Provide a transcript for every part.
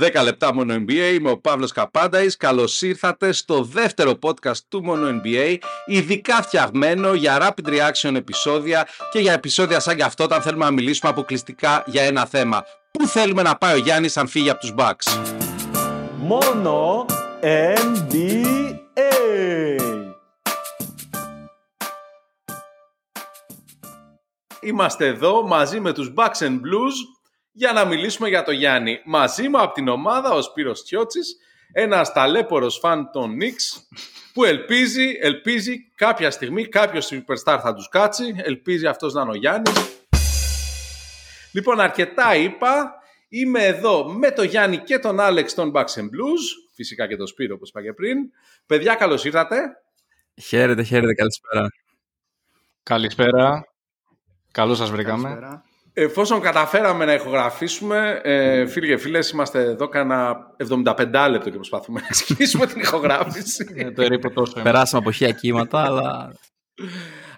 10 λεπτά μόνο NBA, είμαι ο Παύλος Καπάνταης. Καλώς ήρθατε στο δεύτερο podcast του Μόνο NBA, ειδικά φτιαγμένο για rapid reaction επεισόδια και για επεισόδια σαν και αυτό, όταν θέλουμε να μιλήσουμε αποκλειστικά για ένα θέμα. Πού θέλουμε να πάει ο Γιάννης αν φύγει από τους Bucks? Μόνο NBA. Είμαστε εδώ μαζί με τους Bucks n' Blues για να μιλήσουμε για το Γιάννη. Μαζί μου από την ομάδα ο Σπύρος Τσιότης, ένας ταλέπορος φαν των Knicks που ελπίζει κάποια στιγμή κάποιος superstar θα τους κάτσει. Ελπίζει αυτός να είναι ο Γιάννης. Λοιπόν, αρκετά είπα. Είμαι εδώ με τον Γιάννη και τον Άλεξ των Bucks n' Blues. Φυσικά και τον Σπύρο, όπως είπα και πριν. Παιδιά, καλώς ήρθατε. Χαίρετε, καλησπέρα. Καλησπέρα. Καλώς σας βρήκαμε. Καλησπέρα. Εφόσον καταφέραμε να ηχογραφήσουμε, φίλοι και φίλες, είμαστε εδώ κάνα 75 λεπτό και προσπαθούμε να ξεκινήσουμε την ηχογράφηση. Περάσαμε από χία κύματα, αλλά...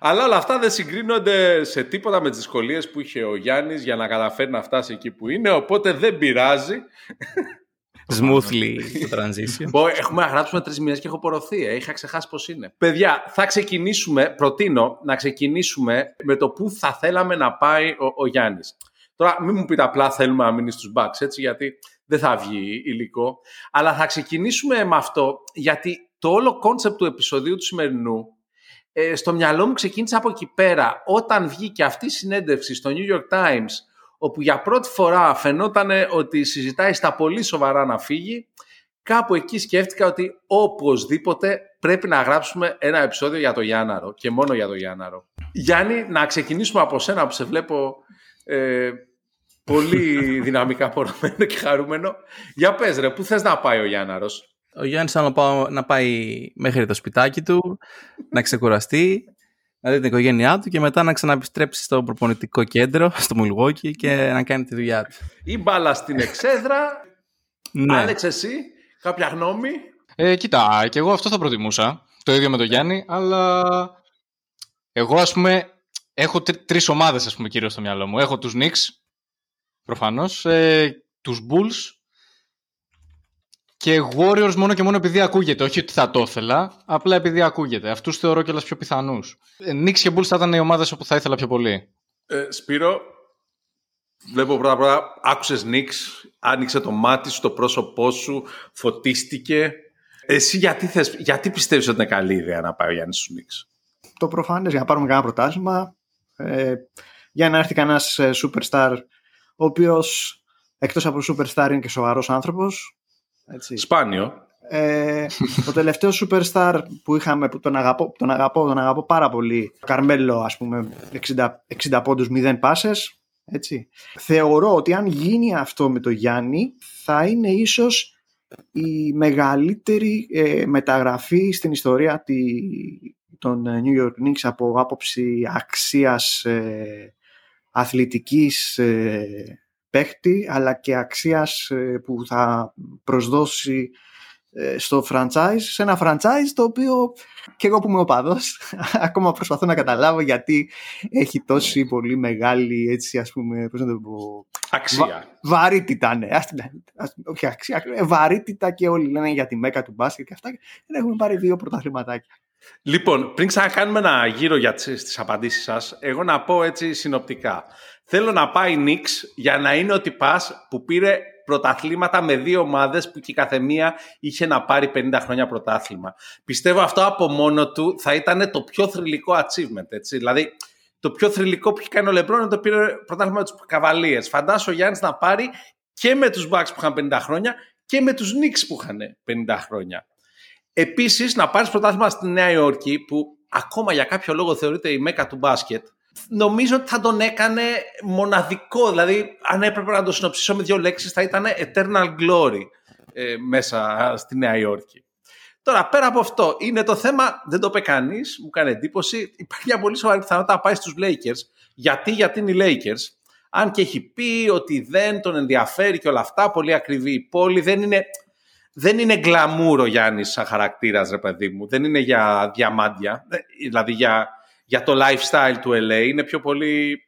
Αλλά όλα αυτά δεν συγκρίνονται σε τίποτα με τις δυσκολίες που είχε ο Γιάννης για να καταφέρει να φτάσει εκεί που είναι, οπότε δεν πειράζει. Smoothly το transition. Έχουμε να γράψουμε 3 μήνες και έχω πορωθεί. Είχα ξεχάσει πώς είναι. Παιδιά, θα ξεκινήσουμε. Προτείνω να ξεκινήσουμε με το πού θα θέλαμε να πάει ο Γιάννης. Τώρα, μην μου πείτε απλά θέλουμε να μείνει στους Bucks, έτσι, γιατί δεν θα βγει υλικό. Αλλά θα ξεκινήσουμε με αυτό, γιατί το όλο κόνσεπτ του επεισοδίου του σημερινού στο μυαλό μου ξεκίνησε από εκεί πέρα, όταν βγήκε αυτή η συνέντευξη στο New York Times, όπου για πρώτη φορά φαινόταν ότι συζητάει στα πολύ σοβαρά να φύγει. Κάπου εκεί σκέφτηκα ότι οπωσδήποτε πρέπει να γράψουμε ένα επεισόδιο για το Γιάνναρο και μόνο για το Γιάνναρο. Γιάννη, να ξεκινήσουμε από σένα που σε βλέπω πολύ δυναμικά πορωμένο και χαρούμενο. Για πες ρε, πού θες να πάει ο Γιάνναρος? Ο Γιάννης θα να πάει μέχρι το σπιτάκι του, να ξεκουραστεί, να δει την οικογένειά του και μετά να ξαναεπιστρέψει στο προπονητικό κέντρο, στο Μιλγουόκι, και να κάνει τη δουλειά του. Ή μπάλα στην εξέδρα. Ναι. Άλεξ, εσύ, κάποια γνώμη? Κοίτα, και εγώ αυτό θα προτιμούσα. Το ίδιο με τον Γιάννη, αλλά εγώ, ας πούμε, έχω τρεις ομάδες, ας πούμε, κυρίως στο μυαλό μου. Έχω τους Knicks, προφανώς, τους Bulls και Warriors, μόνο και μόνο επειδή ακούγεται. Όχι ότι θα το ήθελα, απλά επειδή ακούγεται. Αυτούς θεωρώ κιόλας πιο πιθανούς. Knicks και Bulls θα ήταν οι ομάδες όπου θα ήθελα πιο πολύ. Σπύρο, βλέπω πρώτα, άκουσες Knicks, άνοιξε το μάτι σου, το πρόσωπό σου, φωτίστηκε. Εσύ γιατί πιστεύεις ότι είναι καλή ιδέα να πάει ο Γιάννης στους Knicks? Το προφανές, για να πάρουμε κανένα προτάσμα, για να έρθει κανένας superstar, ο οποίος εκτός από superstar είναι και σοβαρός άνθρωπος. Έτσι. Σπάνιο. Το τελευταίο superstar που είχαμε, που τον αγαπώ πάρα πολύ, Καρμέλο, ας πούμε, 60 πόντους, 0 πάσες. Έτσι. Θεωρώ ότι αν γίνει αυτό με το Γιάννη, θα είναι ίσως η μεγαλύτερη μεταγραφή στην ιστορία των New York Knicks από άποψη αξίας αθλητικής παίχτη, αλλά και αξίας που θα προσδώσει στο franchise, σε ένα franchise το οποίο και εγώ που είμαι οπαδός ακόμα προσπαθώ να καταλάβω γιατί έχει τόση πολύ μεγάλη, έτσι, ας πούμε, πώς να το πω, αξία. Βαρύτητα, ναι. Όχι αξία, βαρύτητα, και όλοι λένε για τη Μέκα του μπάσκετ και αυτά. Δεν έχουμε πάρει 2 πρωταθληματάκια. Λοιπόν, πριν ξανακάνουμε ένα γύρο για τις απαντήσεις σας, εγώ να πω έτσι συνοπτικά. Θέλω να πάει Knicks για να είναι ο τυπάς που πήρε πρωταθλήματα με 2 ομάδες που και η καθεμία είχε να πάρει 50 χρόνια πρωτάθλημα. Πιστεύω αυτό από μόνο του θα ήταν το πιο θρυλικό achievement. Έτσι. Δηλαδή, το πιο θρυλικό που είχε κάνει ο Λεμπρόν είναι το πήρε πρωτάθλημα με τους Καβαλίες. Φαντάσου ο Γιάννης να πάρει και με τους Bucks που είχαν 50 χρόνια και με τους Knicks που είχαν 50 χρόνια. Επίσης, να πάρεις πρωτάθλημα στη Νέα Υόρκη, που ακόμα για κάποιο λόγο θεωρείται η Μέκα του μπάσκετ, νομίζω ότι θα τον έκανε μοναδικό. Δηλαδή, αν έπρεπε να το συνοψίσω με 2 λέξεις, θα ήταν eternal glory μέσα στη Νέα Υόρκη. Τώρα, πέρα από αυτό, είναι το θέμα, δεν το είπε κανείς, μου κάνει εντύπωση, υπάρχει μια πολύ σοβαρή πιθανότητα να πάει στους Lakers. Γιατί είναι οι Lakers? Αν και έχει πει ότι δεν τον ενδιαφέρει και όλα αυτά, πολύ ακριβή η πόλη, δεν είναι γκλαμούρο ο Γιάννης σαν χαρακτήρας, ρε παιδί μου. Δεν είναι για διαμάντια, δηλαδή για το lifestyle του LA. Είναι πιο πολύ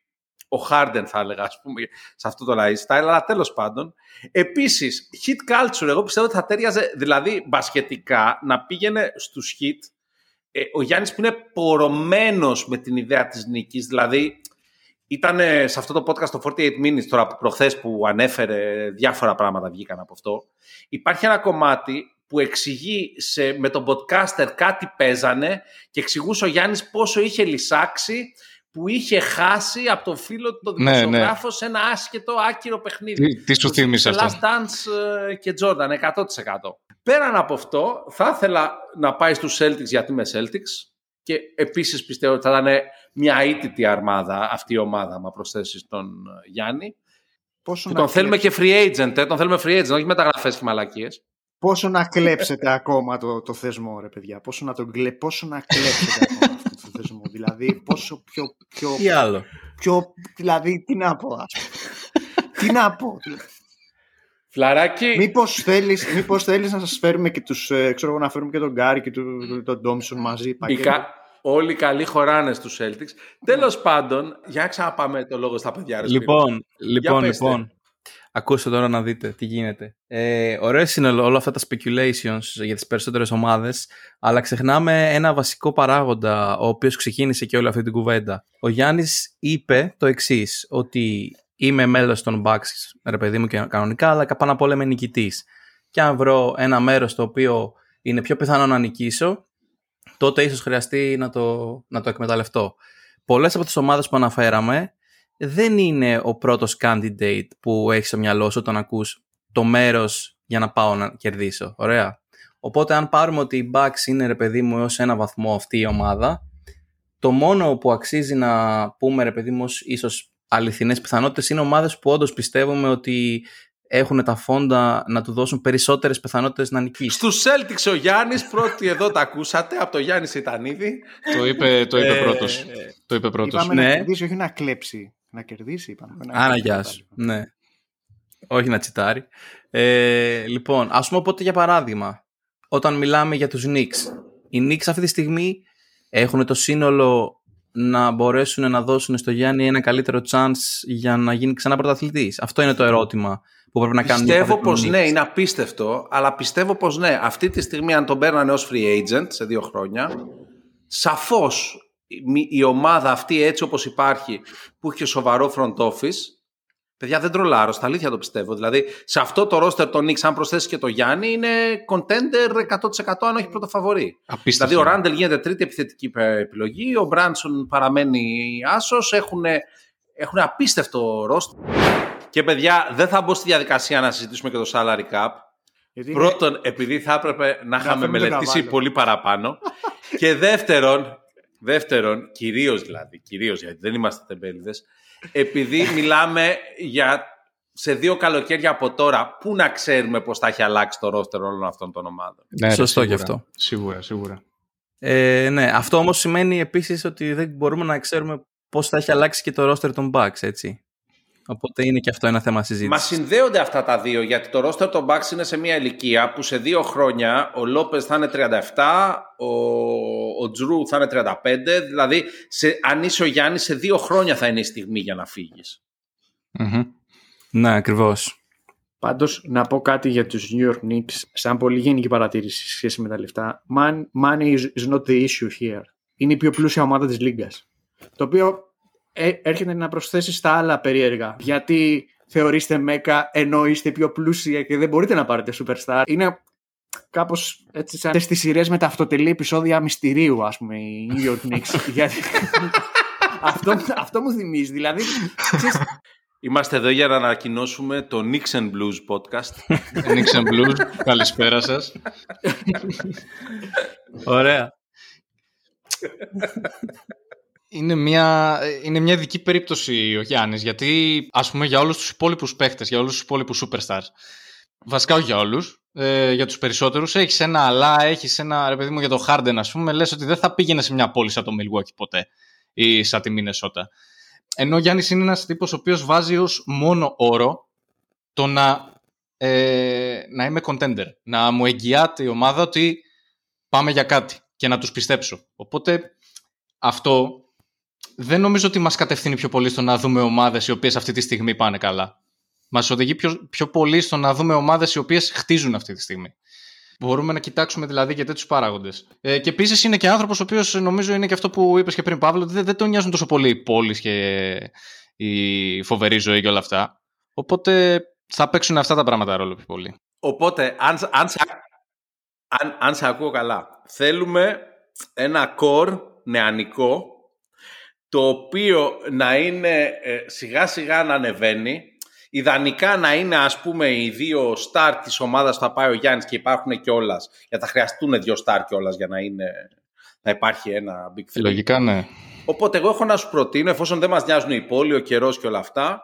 ο Χάρντεν θα έλεγα, ας πούμε, σε αυτό το lifestyle, αλλά τέλος πάντων. Επίσης, hit culture, εγώ πιστεύω ότι θα τέριαζε, δηλαδή μπασκετικά, να πήγαινε στους hit ο Γιάννης που είναι πορωμένος με την ιδέα της νίκης, δηλαδή ήταν σε αυτό το podcast το 48 Minutes, τώρα προχθές που ανέφερε διάφορα πράγματα βγήκαν από αυτό. Υπάρχει ένα κομμάτι που εξηγεί με τον podcaster κάτι παίζανε και εξηγούσε ο Γιάννης πόσο είχε λυσάξει που είχε χάσει από τον φίλο του τον δημοσιογράφο σε ένα άσχετο άκυρο παιχνίδι. Τι σου θύμισε αυτό? Last Dance και Jordan, 100%. Πέραν από αυτό, θα ήθελα να πάει στους Celtics γιατί είμαι Celtics και επίσης πιστεύω ότι θα ήταν μια αίτητη αρμάδα αυτή η ομάδα, μα προσθέσεις τον Γιάννη. Πόσο τον θέλουμε και free agent, τον θέλουμε free agent, όχι μεταγραφές και μαλακίες. Πόσο να κλέψετε ακόμα το θεσμό, ρε παιδιά. Πόσο να κλέψετε ακόμα αυτό το θεσμό. Δηλαδή, πόσο πιο. Τι άλλο. Δηλαδή, τι να πω. Τι να πω. Φλαράκι. Μήπως θέλεις να σας φέρουμε και τους. Ξέρω εγώ να φέρουμε και τον Γκάρι και τον Ντόμσον μαζί. Όλοι καλοί χωράνε στους Celtics. Τέλος πάντων, για να ξαναπάμε το λόγο στα παιδιά. Λοιπόν. Ακούστε τώρα να δείτε τι γίνεται. Ωραίες είναι όλα αυτά τα speculations για τις περισσότερες ομάδες, αλλά ξεχνάμε ένα βασικό παράγοντα ο οποίος ξεκίνησε και όλη αυτή την κουβέντα. Ο Γιάννης είπε το εξής, ότι είμαι μέλος των Bucks, ρε παιδί μου, και κανονικά, αλλά πάνω απ' όλα είμαι νικητής. Και αν βρω ένα μέρος το οποίο είναι πιο πιθανό να νικήσω, τότε ίσως χρειαστεί να το εκμεταλλευτώ. Πολλές από τις ομάδες που αναφέραμε δεν είναι ο πρώτος candidate που έχεις στο μυαλό σου όταν ακούς το μέρος για να πάω να κερδίσω. Ωραία. Οπότε αν πάρουμε ότι οι Bucks είναι, ρε παιδί μου, ως ένα βαθμό αυτή η ομάδα, το μόνο που αξίζει να πούμε, ρε παιδί μου, ίσως αληθινές πιθανότητες είναι ομάδες που όντως πιστεύουμε ότι έχουν τα φόντα να του δώσουν περισσότερες πιθανότητες να νικήσει. Στους Celtics ο Γιάννης, πρώτοι εδώ τα ακούσατε, από το Γιάννη Σιτανίδη. Το είπε πρώτος. Είπαμε να κερδίσει, όχι να κλέψει. Να κερδίσει, είπαμε. Άρα, γεια σου. Ναι. Όχι να τσιτάρει. Λοιπόν, ας πούμε, οπότε για παράδειγμα, όταν μιλάμε για τους Knicks, οι Knicks αυτή τη στιγμή έχουν το σύνολο να μπορέσουν να δώσουν στο Γιάννη ένα καλύτερο chance για να γίνει ξανά πρωταθλητής. Αυτό είναι το ερώτημα που πρέπει να κάνουμε. Πιστεύω πως ναι, είναι απίστευτο, αλλά πιστεύω πως ναι. Αυτή τη στιγμή, αν τον παίρνανε ως free agent σε 2 χρόνια, σαφώς η ομάδα αυτή έτσι όπως υπάρχει, που έχει σοβαρό front office, παιδιά, δεν τρολάρω, στα αλήθεια το πιστεύω. Δηλαδή σε αυτό το roster τον Νίξ, αν προσθέσει και το Γιάννη, είναι contender 100%, αν όχι πρωτοφαβορή. Δηλαδή ο Ράντελ γίνεται τρίτη επιθετική επιλογή, ο Μπράνσον παραμένει άσος, έχουν απίστευτο roster. Και παιδιά, δεν θα μπω στη διαδικασία να συζητήσουμε και το salary cap. Πρώτον, επειδή θα έπρεπε να είχαμε μελετήσει πολύ παραπάνω. Και δεύτερον, κυρίως γιατί δεν είμαστε τεμπέληδες, επειδή μιλάμε για σε 2 καλοκαίρια από τώρα, πού να ξέρουμε πώς θα έχει αλλάξει το roster όλων αυτών των ομάδων. Ναι, σωστό και αυτό. Σίγουρα. Ναι, αυτό όμως σημαίνει επίσης ότι δεν μπορούμε να ξέρουμε πώς θα έχει αλλάξει και το roster των Bucks, έτσι. Οπότε είναι και αυτό ένα θέμα συζήτησης. Μα συνδέονται αυτά τα δύο, γιατί το roster των Bucks είναι σε μια ηλικία που σε 2 χρόνια ο Λόπες θα είναι 37, ο Τζρου θα είναι 35. Δηλαδή, αν είσαι ο Γιάννης, σε 2 χρόνια θα είναι η στιγμή για να φύγεις. Mm-hmm. Ναι, ακριβώς. Πάντως, να πω κάτι για τους New York Knicks, σαν πολύ γενική παρατήρηση σε σχέση με τα λεφτά. Money is not the issue here. Είναι η πιο πλούσια ομάδα της Λίγκας. Το οποίο έρχεται να προσθέσει στα άλλα περίεργα. Γιατί θεωρείστε Μέκα ενώ είστε πιο πλούσια και δεν μπορείτε να πάρετε superstar. Είναι κάπως έτσι σαν στις σειρές με τα αυτοτελή επεισόδια μυστηρίου, ας πούμε, η New York Knicks. Γιατί αυτό μου θυμίζει. Δηλαδή, είμαστε εδώ για να ανακοινώσουμε το Knicks and Blues podcast. Knicks and Blues, καλησπέρα σας. Ωραία. Είναι μια ειδική περίπτωση ο Γιάννης, γιατί ας πούμε για όλους τους υπόλοιπους παίχτες, για όλους τους υπόλοιπους superstars, βασικά όχι για όλους, για τους περισσότερους, έχεις ένα αλλά, έχεις ένα, ρε παιδί μου, για το Harden ας πούμε, λες ότι δεν θα πήγαινε σε μια πόλη σαν το Milwaukee ποτέ ή σαν τη Μινεσότα. Ενώ ο Γιάννης είναι ένας τύπος ο οποίος βάζει ως μόνο όρο το να είμαι contender, να μου εγγυάται η ομάδα ότι πάμε για κάτι και να τους πιστέψω. Οπότε αυτό δεν νομίζω ότι μας κατευθύνει πιο πολύ στο να δούμε ομάδες οι οποίες αυτή τη στιγμή πάνε καλά. Μας οδηγεί πιο πολύ στο να δούμε ομάδες οι οποίες χτίζουν αυτή τη στιγμή. Μπορούμε να κοιτάξουμε δηλαδή και τέτοιους παράγοντες. Και επίσης είναι και άνθρωπος ο οποίος νομίζω είναι και αυτό που είπες και πριν, Παύλο, ότι δεν τον νοιάζουν τόσο πολύ οι πόλεις και η φοβερή ζωή και όλα αυτά. Οπότε θα παίξουν αυτά τα πράγματα ρόλο πιο πολύ. Οπότε, αν σε ακούω καλά, θέλουμε ένα core νεανικό, το οποίο να είναι σιγά σιγά να ανεβαίνει. Ιδανικά να είναι, ας πούμε, οι δύο star της ομάδας που θα πάει ο Γιάννης, και υπάρχουν κιόλας, γιατί θα χρειαστούν δύο star κιόλας για να υπάρχει ένα big three. Λογικά, ναι. Οπότε εγώ έχω να σου προτείνω, εφόσον δεν μας νοιάζουν οι πόλοι, ο καιρός και όλα αυτά,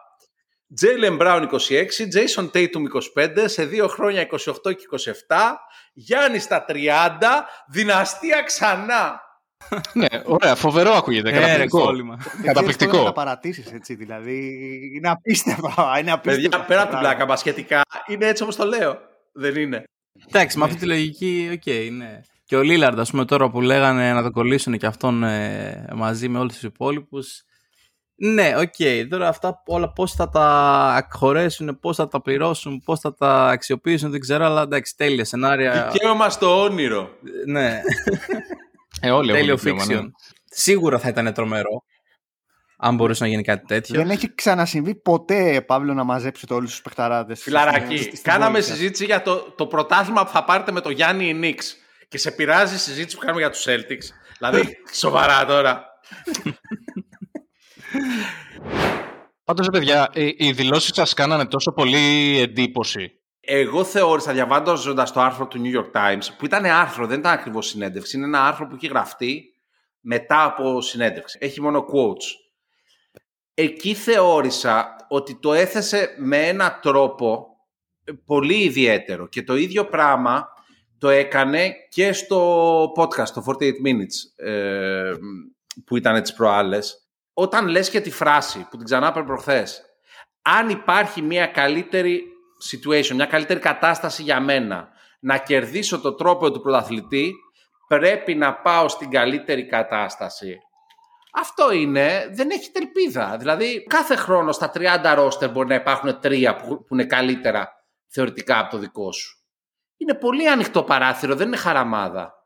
Jaylen Brown 26, Jason Tatum 25, σε 2 χρόνια 28 και 27, Γιάννη στα 30, δυναστεία ξανά. Ναι, ωραία, φοβερό ακούγεται, καταπληκτικό. Να τα παρατήσεις έτσι, δηλαδή είναι απίστευτο. Παιδιά, πέρα από την πλάκα μας σχετικά, είναι έτσι όπως το λέω, δεν είναι? Εντάξει, με αυτή τη λογική, οκ, ναι. Και ο Λίλαρντ, ας πούμε, τώρα που λέγανε να το κολλήσουν και αυτόν μαζί με όλους τους υπόλοιπους. Ναι, οκ. Τώρα αυτά όλα πώς θα τα αγχωρέσουν, πώς θα τα πληρώσουν, πώς θα τα αξιοποιήσουν, δεν ξέρω, αλλά εντάξει, τέλεια σενάρια. Δικαίωμα στο όνειρο. Ναι. Τέλειο fiction. Σίγουρα θα ήταν τρομερό αν μπορούσε να γίνει κάτι τέτοιο. Δεν έχει ξανασυμβεί ποτέ, Παύλο, να μαζέψετε όλους τους παιχταράδες. Φιλαράκι, κάναμε συζήτηση για το πρωτάθλημα που θα πάρετε με το Γιάννη η Νίξ και σε πειράζει η συζήτηση που κάνουμε για τους Celtics. Δηλαδή, σοβαρά τώρα. Πάντως, παιδιά, οι δηλώσεις σας κάνανε τόσο πολύ εντύπωση. Εγώ θεώρησα, διαβάζοντας το άρθρο του New York Times, που ήταν άρθρο, δεν ήταν ακριβώς συνέντευξη, είναι ένα άρθρο που έχει γραφτεί μετά από συνέντευξη. Έχει μόνο quotes. Εκεί θεώρησα ότι το έθεσε με ένα τρόπο πολύ ιδιαίτερο και το ίδιο πράγμα το έκανε και στο podcast, το 48 Minutes, που ήταν τις προάλλες. Όταν λες και τη φράση που την ξανά έπαιρνε προχθές, αν υπάρχει μια καλύτερη situation, μια καλύτερη κατάσταση για μένα να κερδίσω το τρόπο του πρωταθλητή, πρέπει να πάω στην καλύτερη κατάσταση. Αυτό είναι, δεν έχει ελπίδα. Δηλαδή κάθε χρόνο στα 30 ρόστερ μπορεί να υπάρχουν 3 που είναι καλύτερα θεωρητικά από το δικό σου. Είναι πολύ ανοιχτό παράθυρο, δεν είναι χαραμάδα.